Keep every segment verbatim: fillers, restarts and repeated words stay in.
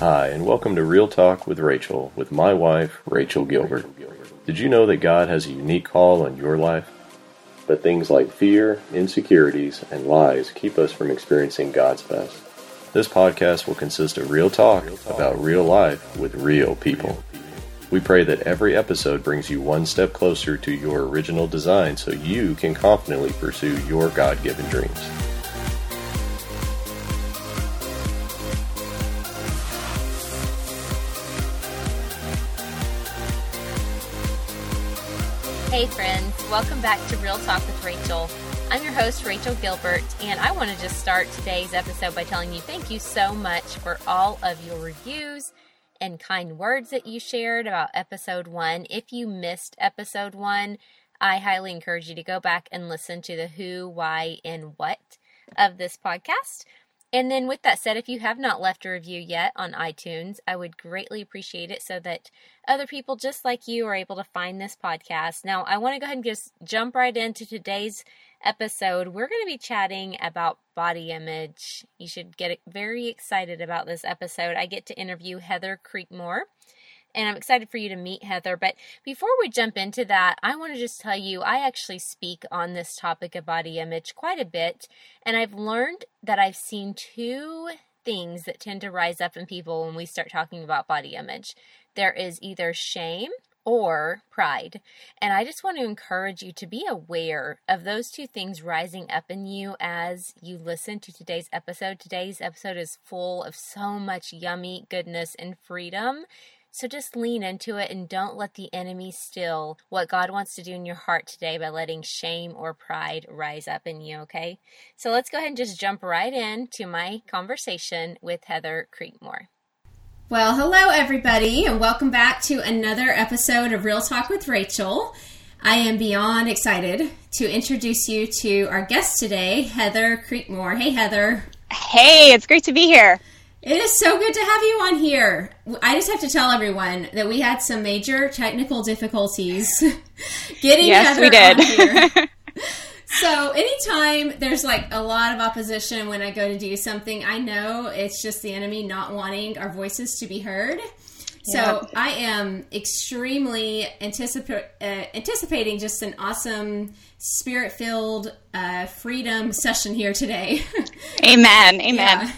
Hi, and welcome to Real Talk with Rachel, with my wife, Rachel Gilbert. Did you know that God has a unique call on your life? But things like fear, insecurities, and lies keep us from experiencing God's best. This podcast will consist of real talk about real life with real people. We pray that every episode brings you one step closer to your original design so you can confidently pursue your God-given dreams. Hey friends, welcome back to Real Talk with Rachel. I'm your host, Rachel Gilbert, and I want to just start today's episode by telling you thank you so much for all of your reviews and kind words that you shared about episode one. If you missed episode one, I highly encourage you to go back and listen to the who, why, and what of this podcast. And then with that said, if you have not left a review yet on iTunes, I would greatly appreciate it so that other people just like you are able to find this podcast. Now, I want to go ahead and just jump right into today's episode. We're going to be chatting about body image. You should get very excited about this episode. I get to interview Heather Creekmore, and I'm excited for you to meet Heather. But before we jump into that, I want to just tell you, I actually speak on this topic of body image quite a bit. And I've learned that I've seen two things that tend to rise up in people when we start talking about body image. There is either shame or pride. And I just want to encourage you to be aware of those two things rising up in you as you listen to today's episode. Today's episode is full of so much yummy goodness and freedom. So just lean into it and don't let the enemy steal what God wants to do in your heart today by letting shame or pride rise up in you, okay? So let's go ahead and just jump right in to my conversation with Heather Creekmore. Well, hello everybody, and welcome back to another episode of Real Talk with Rachel. I am beyond excited to introduce you to our guest today, Heather Creekmore. Hey, Heather. Hey, it's great to be here. It is so good to have you on here. I just have to tell everyone that we had some major technical difficulties getting yes, Heather we did. on here. So anytime there's like a lot of opposition when I go to do something, I know it's just the enemy not wanting our voices to be heard. Yeah. So I am extremely anticipa- uh, anticipating just an awesome spirit-filled uh, freedom session here today. Amen. Amen. Yeah.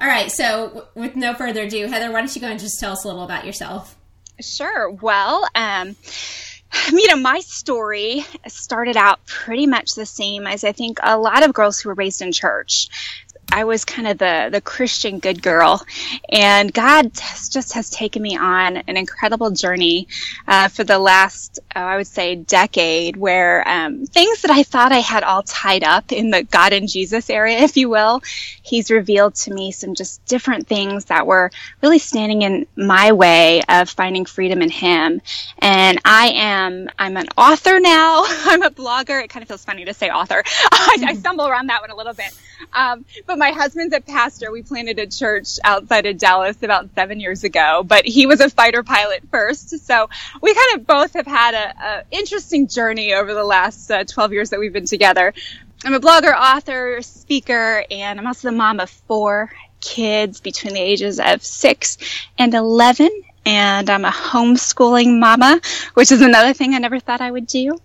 All right. So w- with no further ado, Heather, why don't you go and just tell us a little about yourself? Sure. Well, um, you know, my story started out pretty much the same as I think a lot of girls who were raised in church. I was kind of the, the Christian good girl, and God has, just has taken me on an incredible journey uh, for the last, uh, I would say, decade, where um, things that I thought I had all tied up in the God and Jesus area, if you will, He's revealed to me some just different things that were really standing in my way of finding freedom in Him. And I am, I'm an author now. I'm a blogger. It kind of feels funny to say author. I, I stumble around that one a little bit. Um, but my husband's a pastor. We planted a church outside of Dallas about seven years ago, but he was a fighter pilot first. So we kind of both have had a, a interesting journey over the last uh, twelve years that we've been together. I'm a blogger, author, speaker, and I'm also the mom of four kids between the ages of six and eleven. And I'm a homeschooling mama, which is another thing I never thought I would do.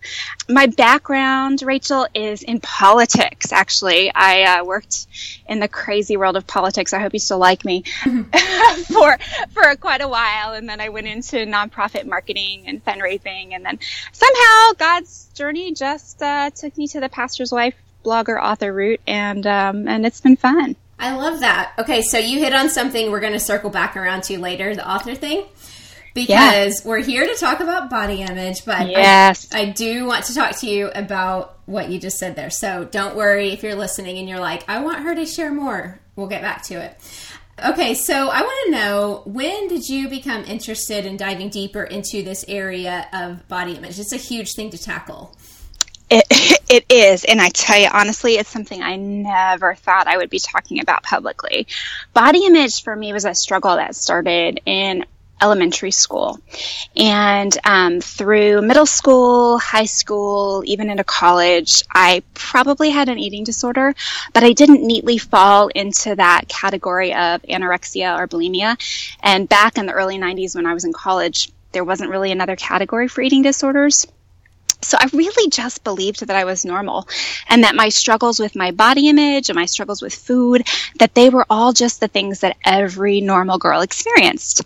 My background, Rachel, is in politics, actually. I uh, worked in the crazy world of politics. I hope you still like me for for quite a while. And then I went into nonprofit marketing and fundraising. And then somehow God's journey just uh, took me to the pastor's wife, blogger, author route. And um, and it's been fun. I love that. Okay, so you hit on something we're going to circle back around to later, the author thing, because yeah. we're here to talk about body image, but yes. I, I do want to talk to you about what you just said there. So don't worry if you're listening and you're like, I want her to share more. We'll get back to it. Okay, so I want to know, when did you become interested in diving deeper into this area of body image? It's a huge thing to tackle. It it is, and I tell you honestly, it's something I never thought I would be talking about publicly. Body image for me was a struggle that started in elementary school. And um, through middle school, high school, even into college, I probably had an eating disorder, but I didn't neatly fall into that category of anorexia or bulimia. And back in the early nineties when I was in college, there wasn't really another category for eating disorders. So I really just believed that I was normal and that my struggles with my body image and my struggles with food, that they were all just the things that every normal girl experienced.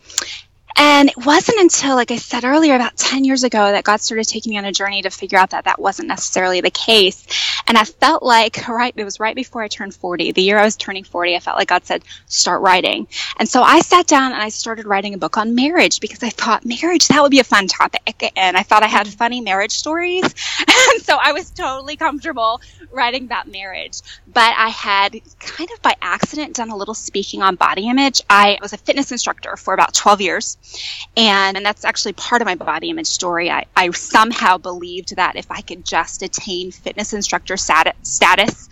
And it wasn't until, like I said earlier, about ten years ago that God started taking me on a journey to figure out that that wasn't necessarily the case. And I felt like, right, it was right before I turned forty, the year I was turning forty, I felt like God said, start writing. And so I sat down and I started writing a book on marriage because I thought marriage, that would be a fun topic. And I thought I had funny marriage stories. And so I was totally comfortable writing about marriage. But I had kind of by accident done a little speaking on body image. I was a fitness instructor for about twelve years. And, and that's actually part of my body image story. I, I somehow believed that if I could just attain fitness instructor stat- status,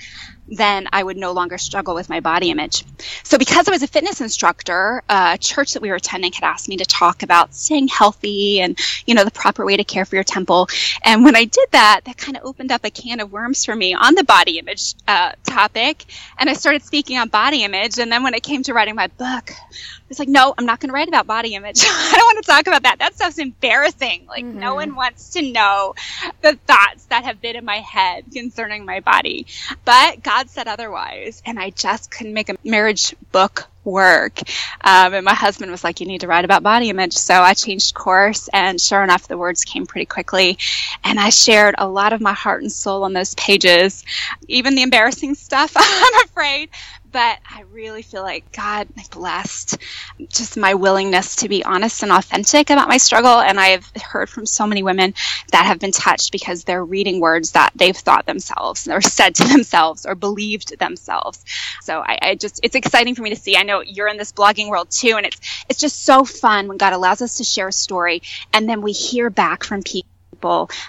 then I would no longer struggle with my body image. So because I was a fitness instructor, a church that we were attending had asked me to talk about staying healthy and, you know, the proper way to care for your temple. And when I did that, that kind of opened up a can of worms for me on the body image uh, topic. And I started speaking on body image. And then when it came to writing my book, I was like, no, I'm not going to write about body image. I don't want to talk about that. That stuff's embarrassing. Like, mm-hmm. No one wants to know the thoughts that have been in my head concerning my body. But God said otherwise, and I just couldn't make a marriage book work. Um, and my husband was like, you need to write about body image. So I changed course, and sure enough, the words came pretty quickly. And I shared a lot of my heart and soul on those pages, even the embarrassing stuff, I'm afraid. But I really feel like God blessed just my willingness to be honest and authentic about my struggle. And I have heard from so many women that have been touched because they're reading words that they've thought themselves or said to themselves or believed themselves. So I, I just, it's exciting for me to see. I know you're in this blogging world too. And it's, it's just so fun when God allows us to share a story and then we hear back from people.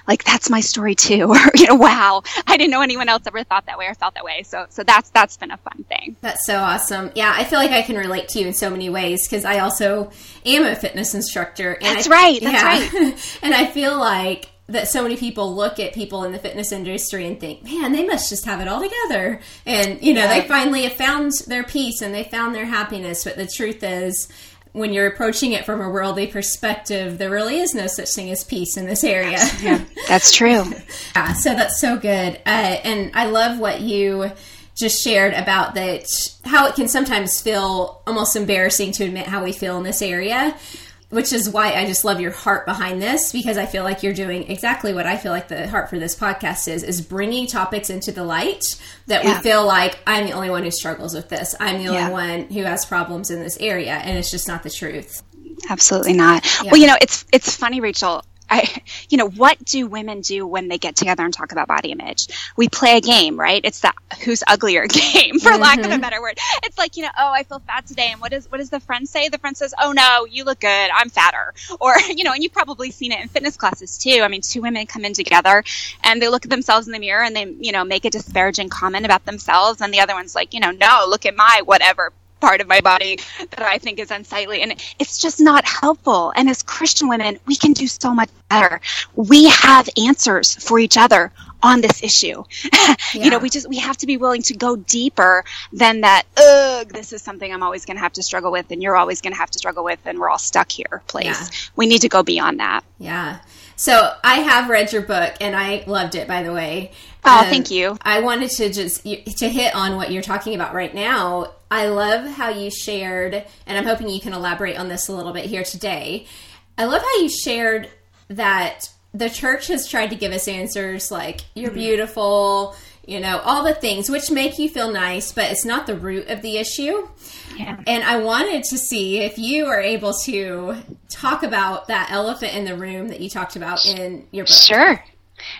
Like, that's my story too, or, you know, wow, I didn't know anyone else ever thought that way or felt that way. So, so that's, that's been a fun thing. That's so awesome. Yeah. I feel like I can relate to you in so many ways because I also am a fitness instructor. And that's I, right. That's yeah. right. And I feel like that so many people look at people in the fitness industry and think, man, they must just have it all together. And, you know, yeah. they finally have found their peace and they found their happiness. But the truth is, when you're approaching it from a worldly perspective, there really is no such thing as peace in this area. Yeah, that's true. Yeah, so that's so good. Uh, and I love what you just shared about that, how it can sometimes feel almost embarrassing to admit how we feel in this area, which is why I just love your heart behind this, because I feel like you're doing exactly what I feel like the heart for this podcast is, is bringing topics into the light that yeah. we feel like I'm the only one who struggles with this. I'm the only yeah. one who has problems in this area. And it's just not the truth. Absolutely not. Yeah. Well, you know, it's, it's funny, Rachel. I, you know, what do women do when they get together and talk about body image? We play a game, right? It's the who's uglier game, for mm-hmm. lack of a better word. It's like, you know, oh, I feel fat today. And what does what does the friend say? The friend says, oh, no, you look good. I'm fatter. Or, you know, and you've probably seen it in fitness classes, too. I mean, two women come in together and they look at themselves in the mirror and they, you know, make a disparaging comment about themselves. And the other one's like, you know, no, look at my whatever part of my body that I think is unsightly. And it's just not helpful. And as Christian women, we can do so much better. We have answers for each other on this issue. Yeah. You know, we just, we have to be willing to go deeper than that, ugh, this is something I'm always going to have to struggle with and you're always going to have to struggle with and we're all stuck here place. Yeah. We need to go beyond that. Yeah. So I have read your book and I loved it, by the way. Oh, um, thank you. I wanted to just, to hit on what you're talking about right now. I love how you shared, and I'm hoping you can elaborate on this a little bit here today. I love how you shared that the church has tried to give us answers like, you're mm-hmm. beautiful, you know, all the things which make you feel nice, but it's not the root of the issue. Yeah. And I wanted to see if you are able to talk about that elephant in the room that you talked about in your book. Sure.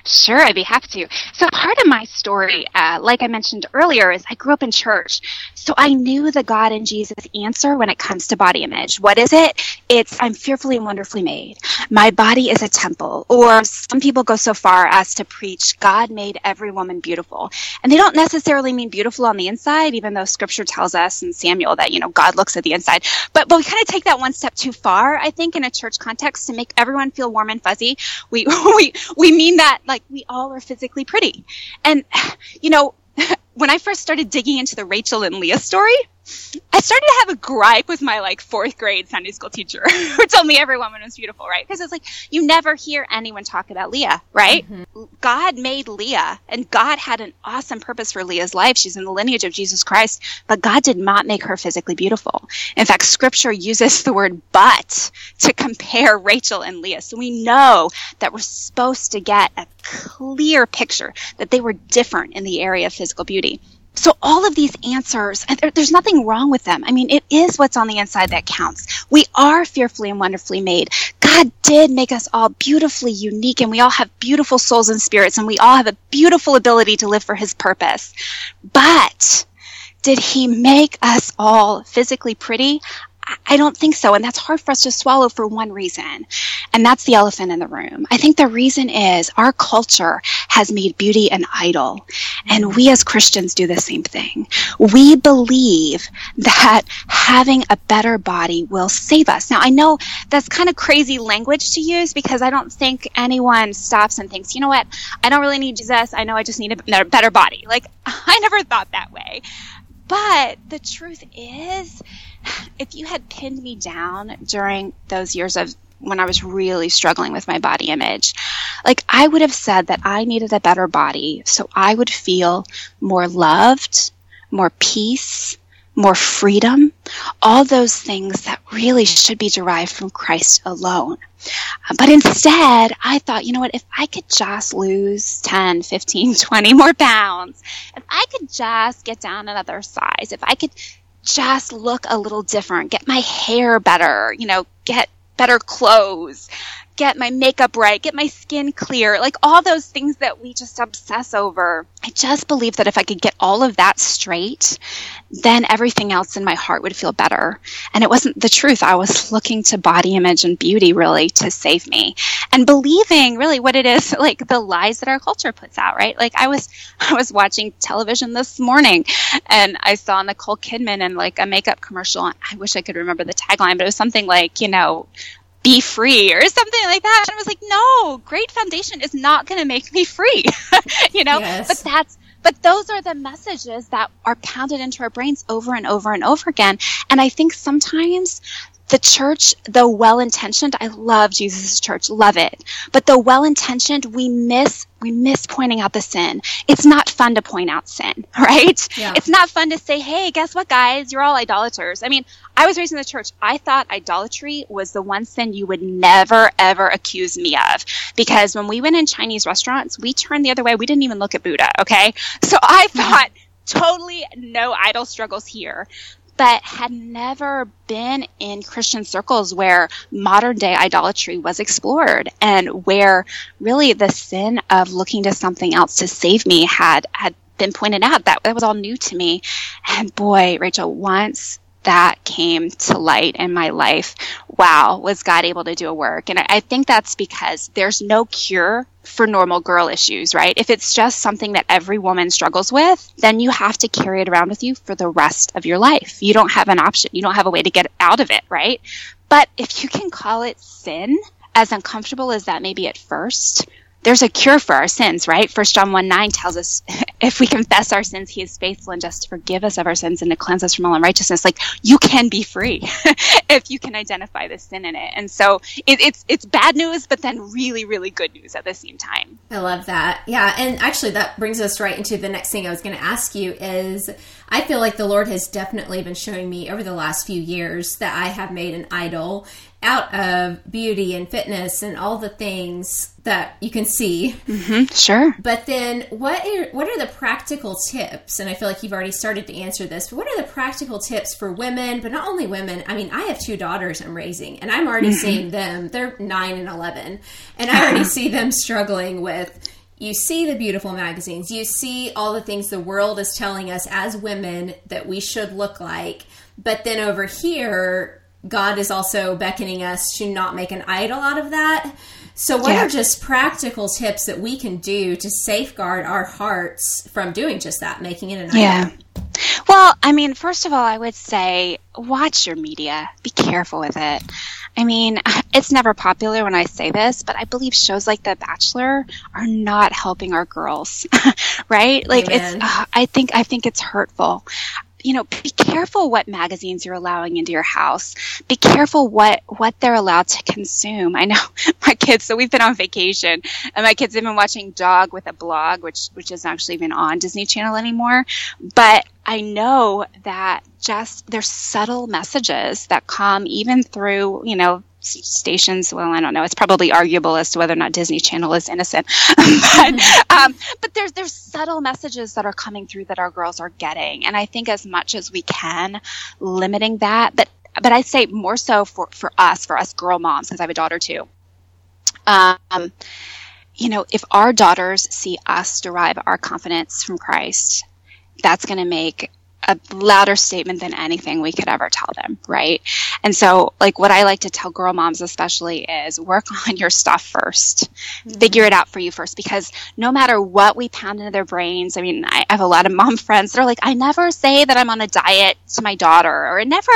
Sure, I'd be happy to. So part of my story, uh, like I mentioned earlier, is I grew up in church. So I knew the God and Jesus answer when it comes to body image. What is it? It's, I'm fearfully and wonderfully made. My body is a temple. Or some people go so far as to preach, God made every woman beautiful. And they don't necessarily mean beautiful on the inside, even though Scripture tells us in Samuel that, you know, God looks at the inside. But, but we kind of take that one step too far, I think, in a church context to make everyone feel warm and fuzzy. We, we, we mean that like we all are physically pretty. And, you know, when I first started digging into the Rachel and Leah story, I started to have a gripe with my like fourth grade Sunday school teacher who told me every woman was beautiful, right? Because it's like, you never hear anyone talk about Leah, right? Mm-hmm. God made Leah, and God had an awesome purpose for Leah's life. She's in the lineage of Jesus Christ, but God did not make her physically beautiful. In fact, Scripture uses the word but to compare Rachel and Leah. So we know that we're supposed to get a clear picture that they were different in the area of physical beauty. So all of these answers, there's nothing wrong with them. I mean, it is what's on the inside that counts. We are fearfully and wonderfully made. God did make us all beautifully unique, and we all have beautiful souls and spirits, and we all have a beautiful ability to live for His purpose. But did He make us all physically pretty? I don't think so, and that's hard for us to swallow for one reason, and that's the elephant in the room. I think the reason is our culture has made beauty an idol, and we as Christians do the same thing. We believe that having a better body will save us. Now, I know that's kind of crazy language to use because I don't think anyone stops and thinks, you know what, I don't really need Jesus. I know I just need a better body. Like, I never thought that way. But the truth is, if you had pinned me down during those years of when I was really struggling with my body image, like I would have said that I needed a better body so I would feel more loved, more peace, more freedom, all those things that really should be derived from Christ alone. But instead, I thought, you know what, if I could just lose ten, fifteen, twenty more pounds, if I could just get down another size, if I could just look a little different, get my hair better, you know, get better clothes, get my makeup right, get my skin clear, like all those things that we just obsess over. I just believe that if I could get all of that straight, then everything else in my heart would feel better. And it wasn't the truth. I was looking to body image and beauty really to save me and believing really what it is, like the lies that our culture puts out, right? Like I was, I was watching television this morning and I saw Nicole Kidman in like a makeup commercial. I wish I could remember the tagline, but it was something like, you know, be free or something like that. And I was like, no, great foundation is not going to make me free, you know, yes. but that's, but those are the messages that are pounded into our brains over and over and over again. And I think sometimes the church, though well-intentioned, I love Jesus' church, love it. But though well-intentioned, we miss we miss pointing out the sin. It's not fun to point out sin, right? Yeah. It's not fun to say, hey, guess what, guys? You're all idolaters. I mean, I was raised in the church. I thought idolatry was the one sin you would never, ever accuse me of. Because when we went in Chinese restaurants, we turned the other way. We didn't even look at Buddha, okay? So I thought, totally no idol struggles here. But had never been in Christian circles where modern day idolatry was explored and where really the sin of looking to something else to save me had, had been pointed out. That, that was all new to me. And boy, Rachel, once that came to light in my life, wow, was God able to do a work. And I, I think that's because there's no cure for normal girl issues, right? If it's just something that every woman struggles with, then you have to carry it around with you for the rest of your life. You don't have an option. You don't have a way to get out of it, right? But if you can call it sin, as uncomfortable as that may be at first, there's a cure for our sins, right? First John one nine tells us, if we confess our sins, He is faithful and just to forgive us of our sins and to cleanse us from all unrighteousness. Like, you can be free if you can identify the sin in it. And so it, it's it's bad news, but then really, really good news at the same time. I love that. Yeah, and actually that brings us right into the next thing I was going to ask you is, I feel like the Lord has definitely been showing me over the last few years that I have made an idol out of beauty and fitness and all the things that you can see. Mm-hmm, sure. But then what are, what are the practical tips? And I feel like you've already started to answer this, but what are the practical tips for women, but not only women? I mean, I have two daughters I'm raising, and I'm already seeing them. They're nine and eleven, and I already see them struggling with, you see the beautiful magazines, you see all the things the world is telling us as women that we should look like. But then over here, God is also beckoning us to not make an idol out of that. So what yeah. are just practical tips that we can do to safeguard our hearts from doing just that, making it an yeah. idol? Well, I mean, first of all, I would say watch your media. Be careful with it. I mean, it's never popular when I say this, but I believe shows like The Bachelor are not helping our girls, right? Like, Amen. it's. Uh, I think I think it's hurtful. You know, be careful what magazines you're allowing into your house. Be careful what, what they're allowed to consume. I know my kids, so we've been on vacation, and my kids have been watching Dog with a Blog, which, which isn't actually even on Disney Channel anymore. But I know that just there's subtle messages that come even through, you know, stations. Well, I don't know. It's probably arguable as to whether or not Disney Channel is innocent, but um, but there's there's subtle messages that are coming through that our girls are getting, and I think as much as we can, limiting that. But but I say more so for for us for us girl moms, because I have a daughter too. Um, you know, if our daughters see us derive our confidence from Christ, that's going to make a louder statement than anything we could ever tell them, right? And so, like, what I like to tell girl moms especially is work on your stuff first. Mm-hmm. Figure it out for you first, because no matter what we pound into their brains, I mean, I have a lot of mom friends that are like, I never say that I'm on a diet to my daughter, or I never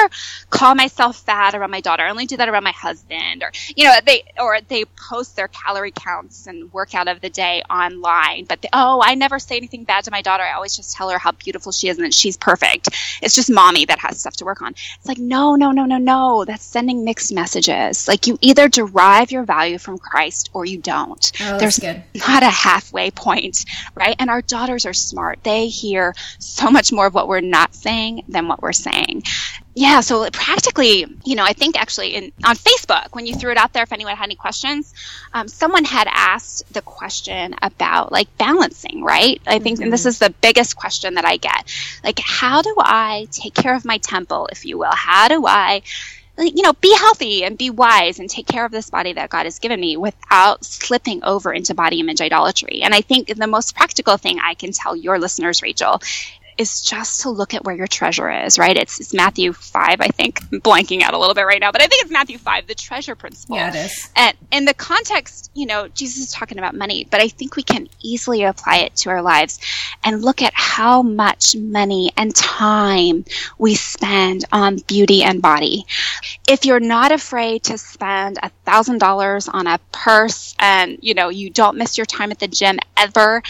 call myself fat around my daughter. I only do that around my husband, or, you know, they or they post their calorie counts and workout of the day online, but they, oh, I never say anything bad to my daughter. I always just tell her how beautiful she is and that she's perfect. Perfect. It's just mommy that has stuff to work on. It's like, no, no, no, no, no. That's sending mixed messages. Like, you either derive your value from Christ or you don't. Oh, there's good. Not a halfway point, right? And our daughters are smart. They hear so much more of what we're not saying than what we're saying. Yeah, so practically, you know, I think actually in, on Facebook, when you threw it out there, if anyone had any questions, um, someone had asked the question about, like, balancing, right? I think, mm-hmm. and this is the biggest question that I get. Like, how do I take care of my temple, if you will? How do I, you know, be healthy and be wise and take care of this body that God has given me without slipping over into body image idolatry? And I think the most practical thing I can tell your listeners, Rachel, is just to look at where your treasure is, right? It's, it's Matthew five, I think. I'm blanking out a little bit right now, but I think it's Matthew five, the treasure principle. Yeah, it is. And in the context, you know, Jesus is talking about money, but I think we can easily apply it to our lives and look at how much money and time we spend on beauty and body. If you're not afraid to spend one thousand dollars on a purse and, you know, you don't miss your time at the gym ever,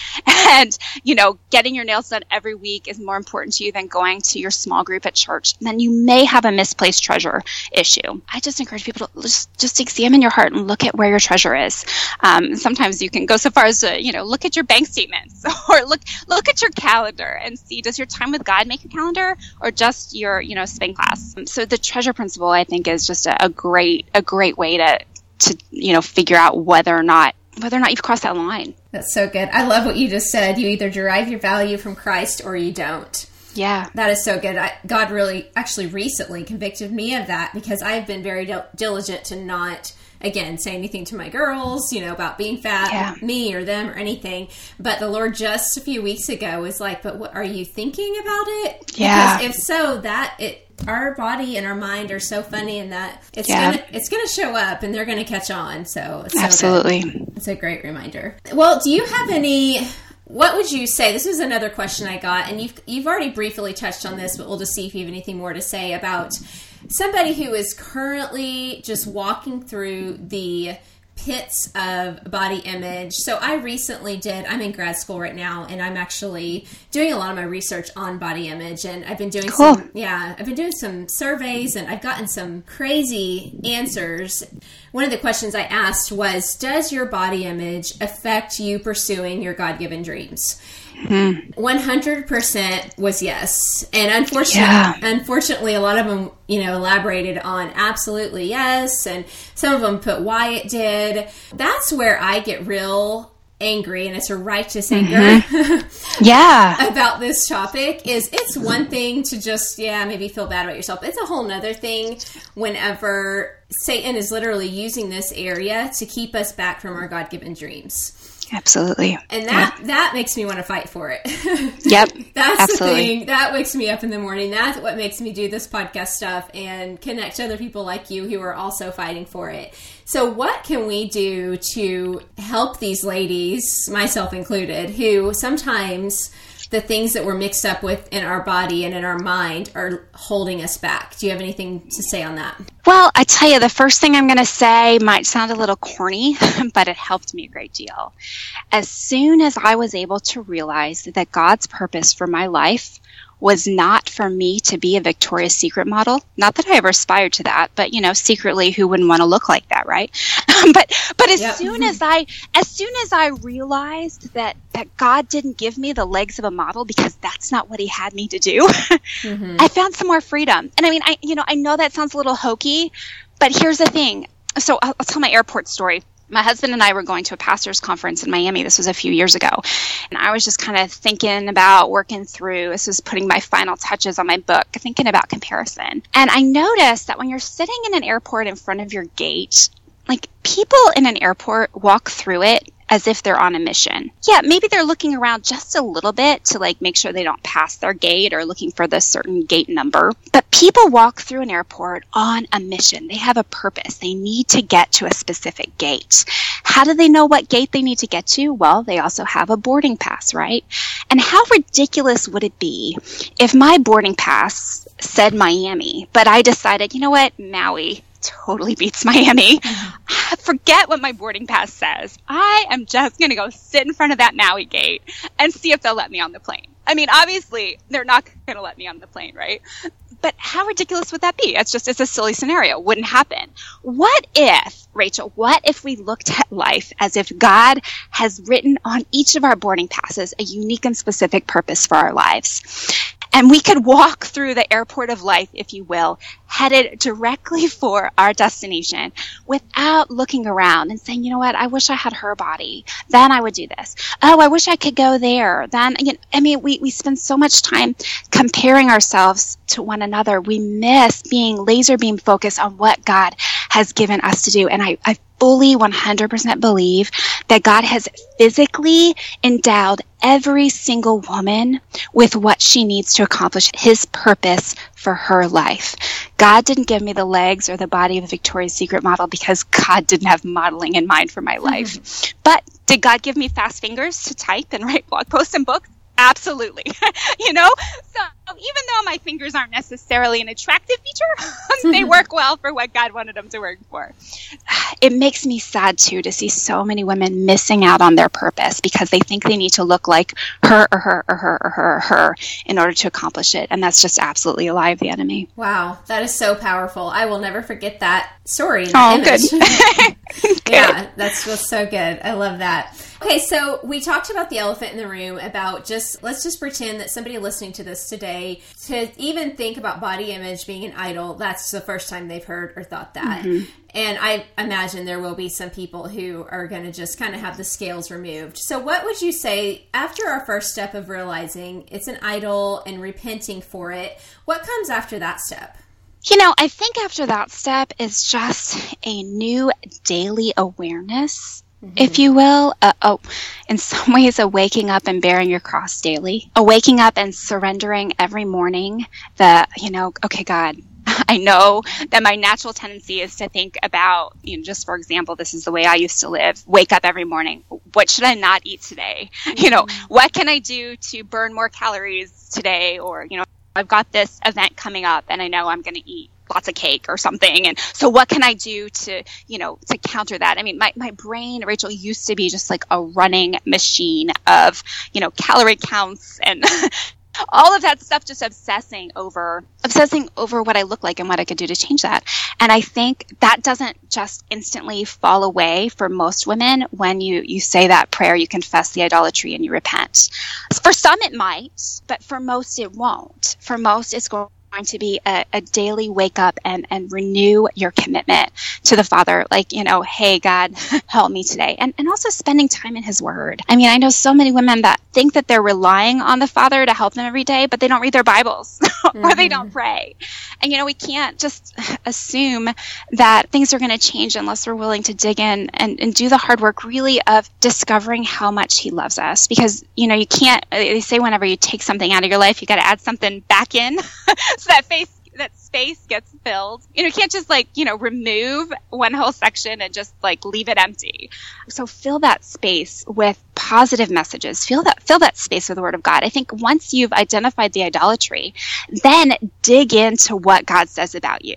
and, you know, getting your nails done every week is more important to you than going to your small group at church, then you may have a misplaced treasure issue. I just encourage people to just, just examine your heart and look at where your treasure is. Um, sometimes you can go so far as to, you know, look at your bank statements or look look at your calendar and see, does your time with God make your calendar or just your, you know, spin class? So the treasure principle, I think, is just a, a great a great way to to you know figure out whether or not whether or not you've crossed that line. That's so good. I love what you just said. You either derive your value from Christ or you don't. Yeah. That is so good. I, God really actually recently convicted me of that, because I've been very dil- diligent to not, again, say anything to my girls, you know, about being fat, yeah. me or them or anything. But the Lord just a few weeks ago was like, but what are you thinking about it? Yeah. Because if so, that it, our body and our mind are so funny in that it's yeah. gonna it's gonna show up and they're gonna catch on. So, so absolutely, good. It's a great reminder. Well, do you have any? What would you say? This is another question I got, and you've you've already briefly touched on this, but we'll just see if you have anything more to say about somebody who is currently just walking through the pits of body image. So I recently did, I'm in grad school right now, and I'm actually doing a lot of my research on body image, and I've been doing cool. some, yeah, I've been doing some surveys, and I've gotten some crazy answers. One of the questions I asked was, does your body image affect you pursuing your God-given dreams? Mm-hmm. one hundred percent was yes. And unfortunately, yeah. unfortunately, a lot of them, you know, elaborated on absolutely yes. And some of them put why it did. That's where I get real angry, and it's a righteous mm-hmm. anger yeah. about this topic, is it's one thing to just, yeah, maybe feel bad about yourself. It's a whole nother thing whenever Satan is literally using this area to keep us back from our God-given dreams. Absolutely. And that, yeah. that makes me want to fight for it. Yep. That's absolutely. The thing that wakes me up in the morning. That's what makes me do this podcast stuff and connect to other people like you who are also fighting for it. So what can we do to help these ladies, myself included, who sometimes the things that we're mixed up with in our body and in our mind are holding us back? Do you have anything to say on that? Well, I tell you, the first thing I'm going to say might sound a little corny, but it helped me a great deal. As soon as I was able to realize that God's purpose for my life was not for me to be a Victoria's Secret model. Not that I ever aspired to that, but, you know, secretly, who wouldn't want to look like that, right? but but as yep. soon as I as soon as I realized that, that God didn't give me the legs of a model because that's not what he had me to do, mm-hmm. I found some more freedom. And I mean, I you know, I know that sounds a little hokey, but here's the thing. So I'll, I'll tell my airport story. My husband and I were going to a pastor's conference in Miami. This was a few years ago. And I was just kind of thinking about working through, this was putting my final touches on my book, thinking about comparison. And I noticed that when you're sitting in an airport in front of your gate, like people in an airport walk through it as if they're on a mission. Yeah, maybe they're looking around just a little bit to like make sure they don't pass their gate or looking for the certain gate number. But people walk through an airport on a mission. They have a purpose. They need to get to a specific gate. How do they know what gate they need to get to? Well, they also have a boarding pass, right? And how ridiculous would it be if my boarding pass said Miami, but I decided, you know what, Maui totally beats Miami. Forget what my boarding pass says. I am just going to go sit in front of that Maui gate and see if they'll let me on the plane. I mean, obviously, they're not going to let me on the plane, right? But how ridiculous would that be? It's just, it's a silly scenario. Wouldn't happen. What if, Rachel, what if we looked at life as if God has written on each of our boarding passes a unique and specific purpose for our lives? And we could walk through the airport of life, if you will, headed directly for our destination without looking around and saying, you know what, I wish I had her body. Then I would do this. Oh, I wish I could go there. Then, you know, I mean, we, we spend so much time comparing ourselves to one another. We miss being laser beam focused on what God has given us to do. And I, I fully one hundred percent believe that God has physically endowed every single woman with what she needs to accomplish his purpose for her life. God didn't give me the legs or the body of a Victoria's Secret model because God didn't have modeling in mind for my life. Mm-hmm. But did God give me fast fingers to type and write blog posts and books? Absolutely. You know, so even though my fingers aren't necessarily an attractive feature, they work well for what God wanted them to work for. It makes me sad, too, to see so many women missing out on their purpose because they think they need to look like her or her or her or her or her in order to accomplish it. And that's just absolutely a lie of the enemy. Wow. That is so powerful. I will never forget that story. That oh, good. Good. Yeah, that's just so good. I love that. Okay, so we talked about the elephant in the room about just, let's just pretend that somebody listening to this today, to even think about body image being an idol, that's the first time they've heard or thought that. Mm-hmm. And I imagine there will be some people who are going to just kind of have the scales removed. So what would you say after our first step of realizing it's an idol and repenting for it, what comes after that step? You know, I think after that step is just a new daily awareness, if you will, uh, oh, in some ways, a waking up and bearing your cross daily, a waking up and surrendering every morning that, you know, okay, God, I know that my natural tendency is to think about, you know, just for example, this is the way I used to live, wake up every morning. What should I not eat today? You know, what can I do to burn more calories today? Or, you know, I've got this event coming up and I know I'm going to eat lots of cake or something. And so what can I do to, you know, to counter that? I mean, my, my brain, Rachel, used to be just like a running machine of, you know, calorie counts and all of that stuff, just obsessing over, obsessing over what I look like and what I could do to change that. And I think that doesn't just instantly fall away for most women when you, you say that prayer, you confess the idolatry and you repent. For some it might, but for most it won't. For most it's going going to be a, a daily wake up and, and renew your commitment to the Father. Like, you know, hey, God, help me today. And, and also spending time in His Word. I mean, I know so many women that think that they're relying on the Father to help them every day, but they don't read their Bibles mm-hmm. or they don't pray. And, you know, we can't just assume that things are going to change unless we're willing to dig in and, and do the hard work really of discovering how much He loves us. Because, you know, you can't, they say whenever you take something out of your life, you got to add something back in so that faith that space gets filled. You know, you can't just like, you know, remove one whole section and just like leave it empty. So fill that space with positive messages. Fill that, fill that space with the Word of God. I think once you've identified the idolatry, then dig into what God says about you.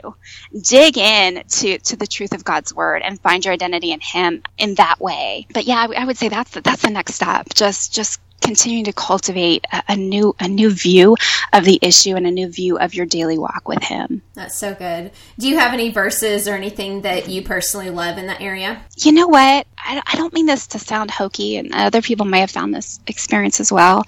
Dig in to, to the truth of God's Word and find your identity in Him in that way. But yeah, I, w- I would say that's the, that's the next step. Just, just continuing to cultivate a, a new a new view of the issue and a new view of your daily walk with Him. That's so good. Do you have any verses or anything that you personally love in that area? You know what? I, I don't mean this to sound hokey, and other people may have found this experience as well,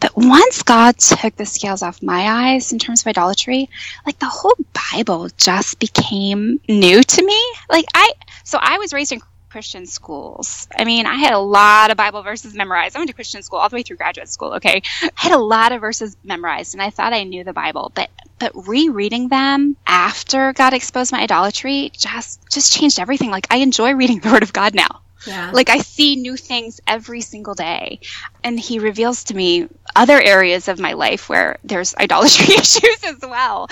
but once God took the scales off my eyes in terms of idolatry, like the whole Bible just became new to me. Like I, so I was raised in Christian schools. I mean, I had a lot of Bible verses memorized. I went to Christian school all the way through graduate school, okay? I had a lot of verses memorized, and I thought I knew the Bible, but but rereading them after God exposed my idolatry just just changed everything. Like, I enjoy reading the Word of God now. Yeah. Like, I see new things every single day, and He reveals to me other areas of my life where there's idolatry issues as well.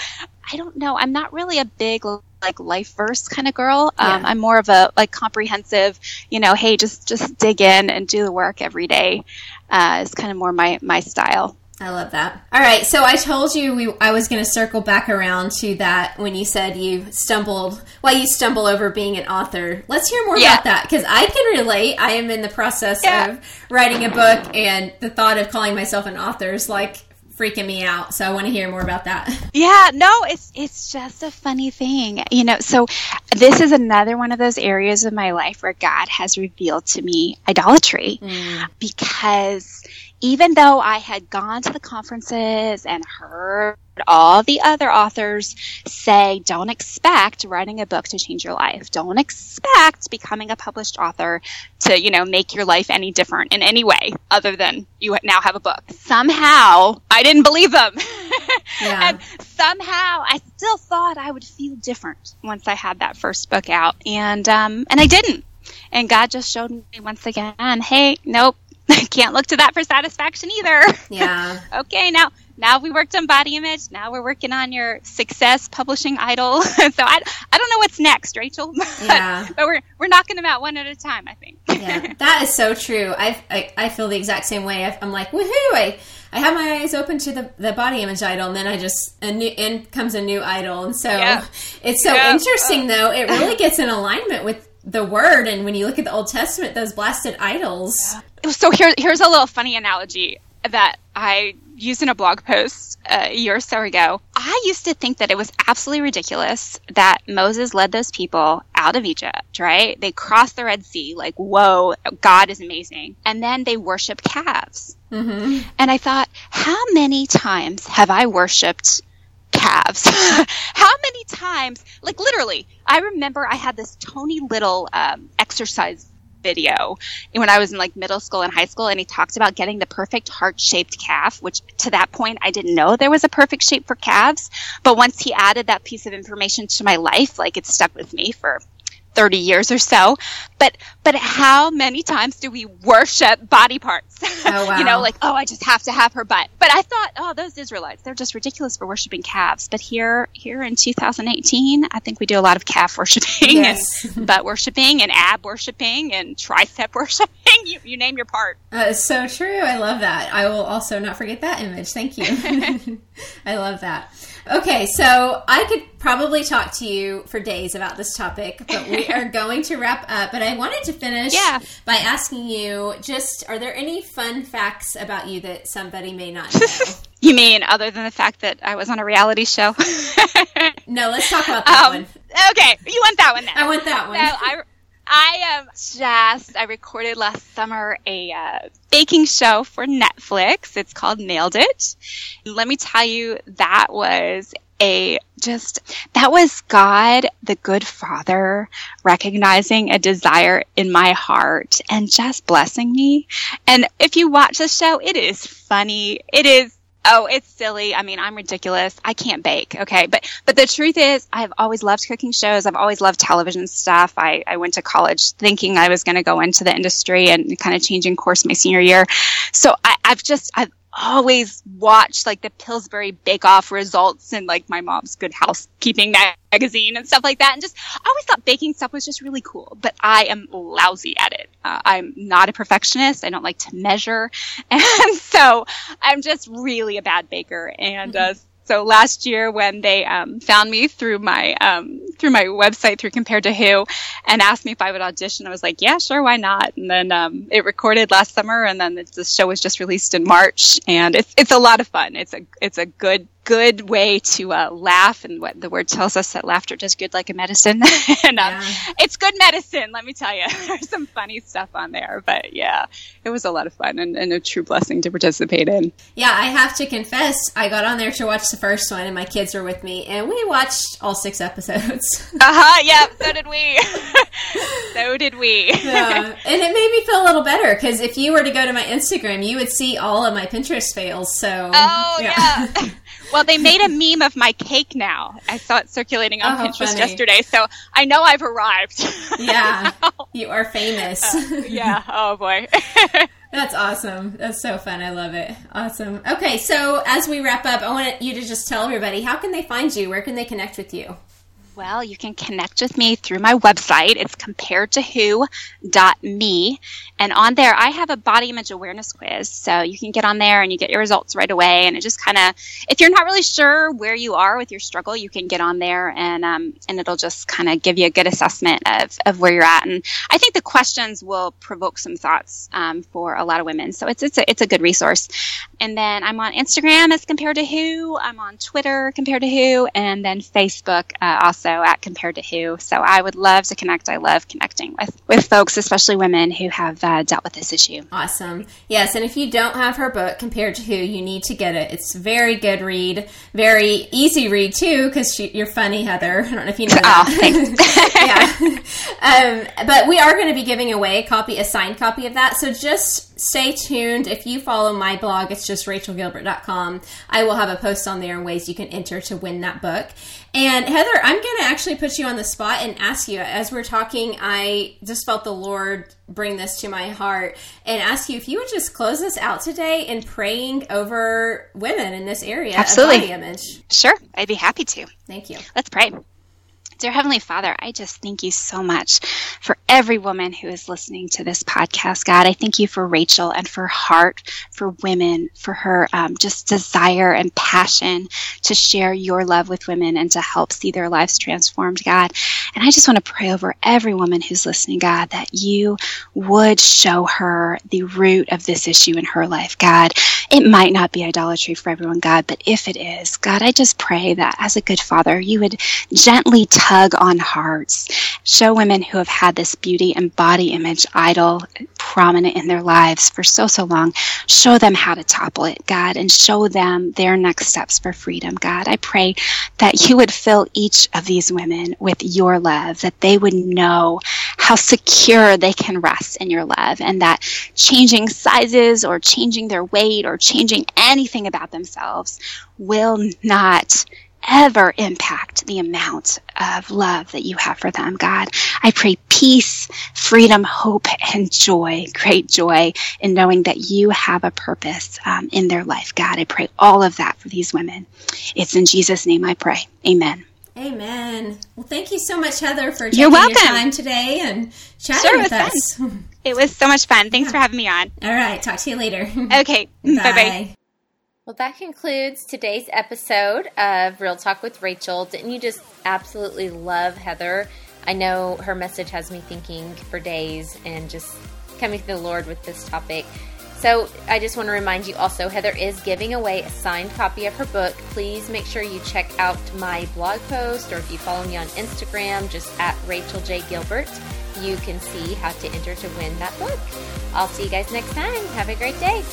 I don't know. I'm not really a big like life verse kind of girl. Yeah. Um, I'm more of a like comprehensive, you know, hey, just, just dig in and do the work every day. Uh, it's kind of more my, my style. I love that. All right. So I told you we, I was going to circle back around to that when you said you stumbled, well, you stumble over being an author. Let's hear more yeah. about that, because I can relate. I am in the process yeah. of writing a book, and the thought of calling myself an author is like freaking me out. So I want to hear more about that. Yeah, no, it's it's just a funny thing. You know, so this is another one of those areas of my life where God has revealed to me idolatry mm. because even though I had gone to the conferences and heard all the other authors say, don't expect writing a book to change your life. Don't expect becoming a published author to, you know, make your life any different in any way other than you now have a book. Somehow, I didn't believe them. Yeah. And somehow, I still thought I would feel different once I had that first book out. And, um, and I didn't. And God just showed me once again, hey, nope. I can't look to that for satisfaction either. Yeah. Okay, now now we worked on body image. Now we're working on your success publishing idol. So I, I don't know what's next, Rachel. Yeah. But we're we're knocking them out one at a time, I think. Yeah, that is so true. I, I, I feel the exact same way. I, I'm like, woohoo! I, I have my eyes open to the, the body image idol, and then I just a new in comes a new idol. And so yeah. it's so yeah. interesting, though. It really gets in alignment with the Word, and when you look at the Old Testament, those blasted idols. So here, here's a little funny analogy that I used in a blog post a year or so ago. I used to think that it was absolutely ridiculous that Moses led those people out of Egypt, right? They crossed the Red Sea, like, whoa, God is amazing. And then they worship calves. Mm-hmm. And I thought, how many times have I worshipped calves? How many times, like literally, I remember I had this Tony Little um, exercise video when I was in like middle school and high school, and he talked about getting the perfect heart-shaped calf, which to that point I didn't know there was a perfect shape for calves. But once he added that piece of information to my life, like it stuck with me for thirty years or so. But but how many times do we worship body parts? Oh, wow. You know, like, oh, I just have to have her butt. But I thought, oh, those Israelites, they're just ridiculous for worshiping calves. But here here in two thousand eighteen, I think we do a lot of calf worshiping, yes. and butt worshiping and ab worshiping and tricep worshiping. You, you name your part. That is so true. I love that. I will also not forget that image. Thank you. I love that. Okay, so I could probably talk to you for days about this topic, but we are going to wrap up. But I wanted to finish yeah. by asking you, just, are there any fun facts about you that somebody may not know? You mean other than the fact that I was on a reality show? No, let's talk about that um, one. Okay, you want that one then. I want that one. So I, I um, just, I recorded last summer a uh, baking show for Netflix. It's called Nailed It. Let me tell you, that was a just, that was God, the good Father, recognizing a desire in my heart and just blessing me. And if you watch the show, it is funny. It is, oh, it's silly. I mean, I'm ridiculous. I can't bake. Okay. But, but the truth is, I've always loved cooking shows. I've always loved television stuff. I, I went to college thinking I was going to go into the industry and kind of changing course my senior year. So I, I've just, I've always watched like the Pillsbury Bake Off results and like my mom's Good Housekeeping magazine and stuff like that. And just, I always thought baking stuff was just really cool, but I am lousy at it. Uh, I'm not a perfectionist. I don't like to measure. And so I'm just really a bad baker. And, uh, so last year when they um, found me through my um, through my website, through Compared to Who, and asked me if I would audition, I was like, yeah, sure, why not? And then um, it recorded last summer, and then the show was just released in March, and it's it's a lot of fun. It's a it's a good good way to uh, laugh, and what the word tells us that laughter does good like a medicine. and um, yeah. It's good medicine, let me tell you. There's some funny stuff on there, but yeah, it was a lot of fun and, and a true blessing to participate in. Yeah, I have to confess, I got on there to watch the first one, and my kids were with me, and we watched all six episodes. uh-huh, yeah, so did we. so did we. yeah. And it made me feel a little better, because if you were to go to my Instagram, you would see all of my Pinterest fails, so. Oh, yeah. yeah. Well, they made a meme of my cake now. I saw it circulating on oh, Pinterest funny. yesterday, so I know I've arrived. Yeah, you are famous. Uh, yeah, oh boy. That's awesome. That's so fun. I love it. Awesome. Okay, so as we wrap up, I want you to just tell everybody, how can they find you? Where can they connect with you? Well, you can connect with me through my website. It's compared to who dot me. And on there, I have a body image awareness quiz. So you can get on there and you get your results right away. And it just kind of, if you're not really sure where you are with your struggle, you can get on there and um, and it'll just kind of give you a good assessment of, of where you're at. And I think the questions will provoke some thoughts um, for a lot of women. So it's it's a, it's a good resource. And then I'm on Instagram as Compared to Who. I'm on Twitter, Compared to Who. And then Facebook uh, also. So at Compared to Who. So I would love to connect. I love connecting with, with folks, especially women who have uh, dealt with this issue. Awesome. Yes. And if you don't have her book, Compared to Who, you need to get it. It's very good read, very easy read too, because you're funny, Heather. I don't know if you know that. Oh, thanks. yeah. Um, but we are going to be giving away a copy, a signed copy of that. So just stay tuned. If you follow my blog, it's just rachel gilbert dot com. I will have a post on there and ways you can enter to win that book. And Heather, I'm going to actually put you on the spot and ask you, as we're talking, I just felt the Lord bring this to my heart and ask you if you would just close us out today in praying over women in this area. Absolutely. Of body image. Sure. I'd be happy to. Thank you. Let's pray. Dear Heavenly Father, I just thank you so much for every woman who is listening to this podcast, God. I thank you for Rachel and for her heart, for women, for her um, just desire and passion to share your love with women and to help see their lives transformed, God. And I just want to pray over every woman who's listening, God, that you would show her the root of this issue in her life, God. It might not be idolatry for everyone, God, but if it is, God, I just pray that as a good Father, you would gently tug on hearts, show women who have had this beauty and body image idol prominent in their lives for so, so long, show them how to topple it, God, and show them their next steps for freedom, God. I pray that you would fill each of these women with your love, that they would know how secure they can rest in your love, and that changing sizes or changing their weight or changing anything about themselves will not ever impact the amount of love that you have for them, God. I pray peace, freedom, hope, and joy, great joy in knowing that you have a purpose um, in their life, God. I pray all of that for these women. It's in Jesus' name I pray. Amen. Amen. Well, thank you so much, Heather, for taking your time today and chatting sure, with us. Fun. It was so much fun. Thanks yeah. for having me on. All right. Talk to you later. Okay. Bye-bye. Well, that concludes today's episode of Real Talk with Rachel. Didn't you just absolutely love Heather? I know her message has me thinking for days and just coming to the Lord with this topic. So I just want to remind you also, Heather is giving away a signed copy of her book. Please make sure you check out my blog post, or if you follow me on Instagram, just at Rachel J. Gilbert, you can see how to enter to win that book. I'll see you guys next time. Have a great day.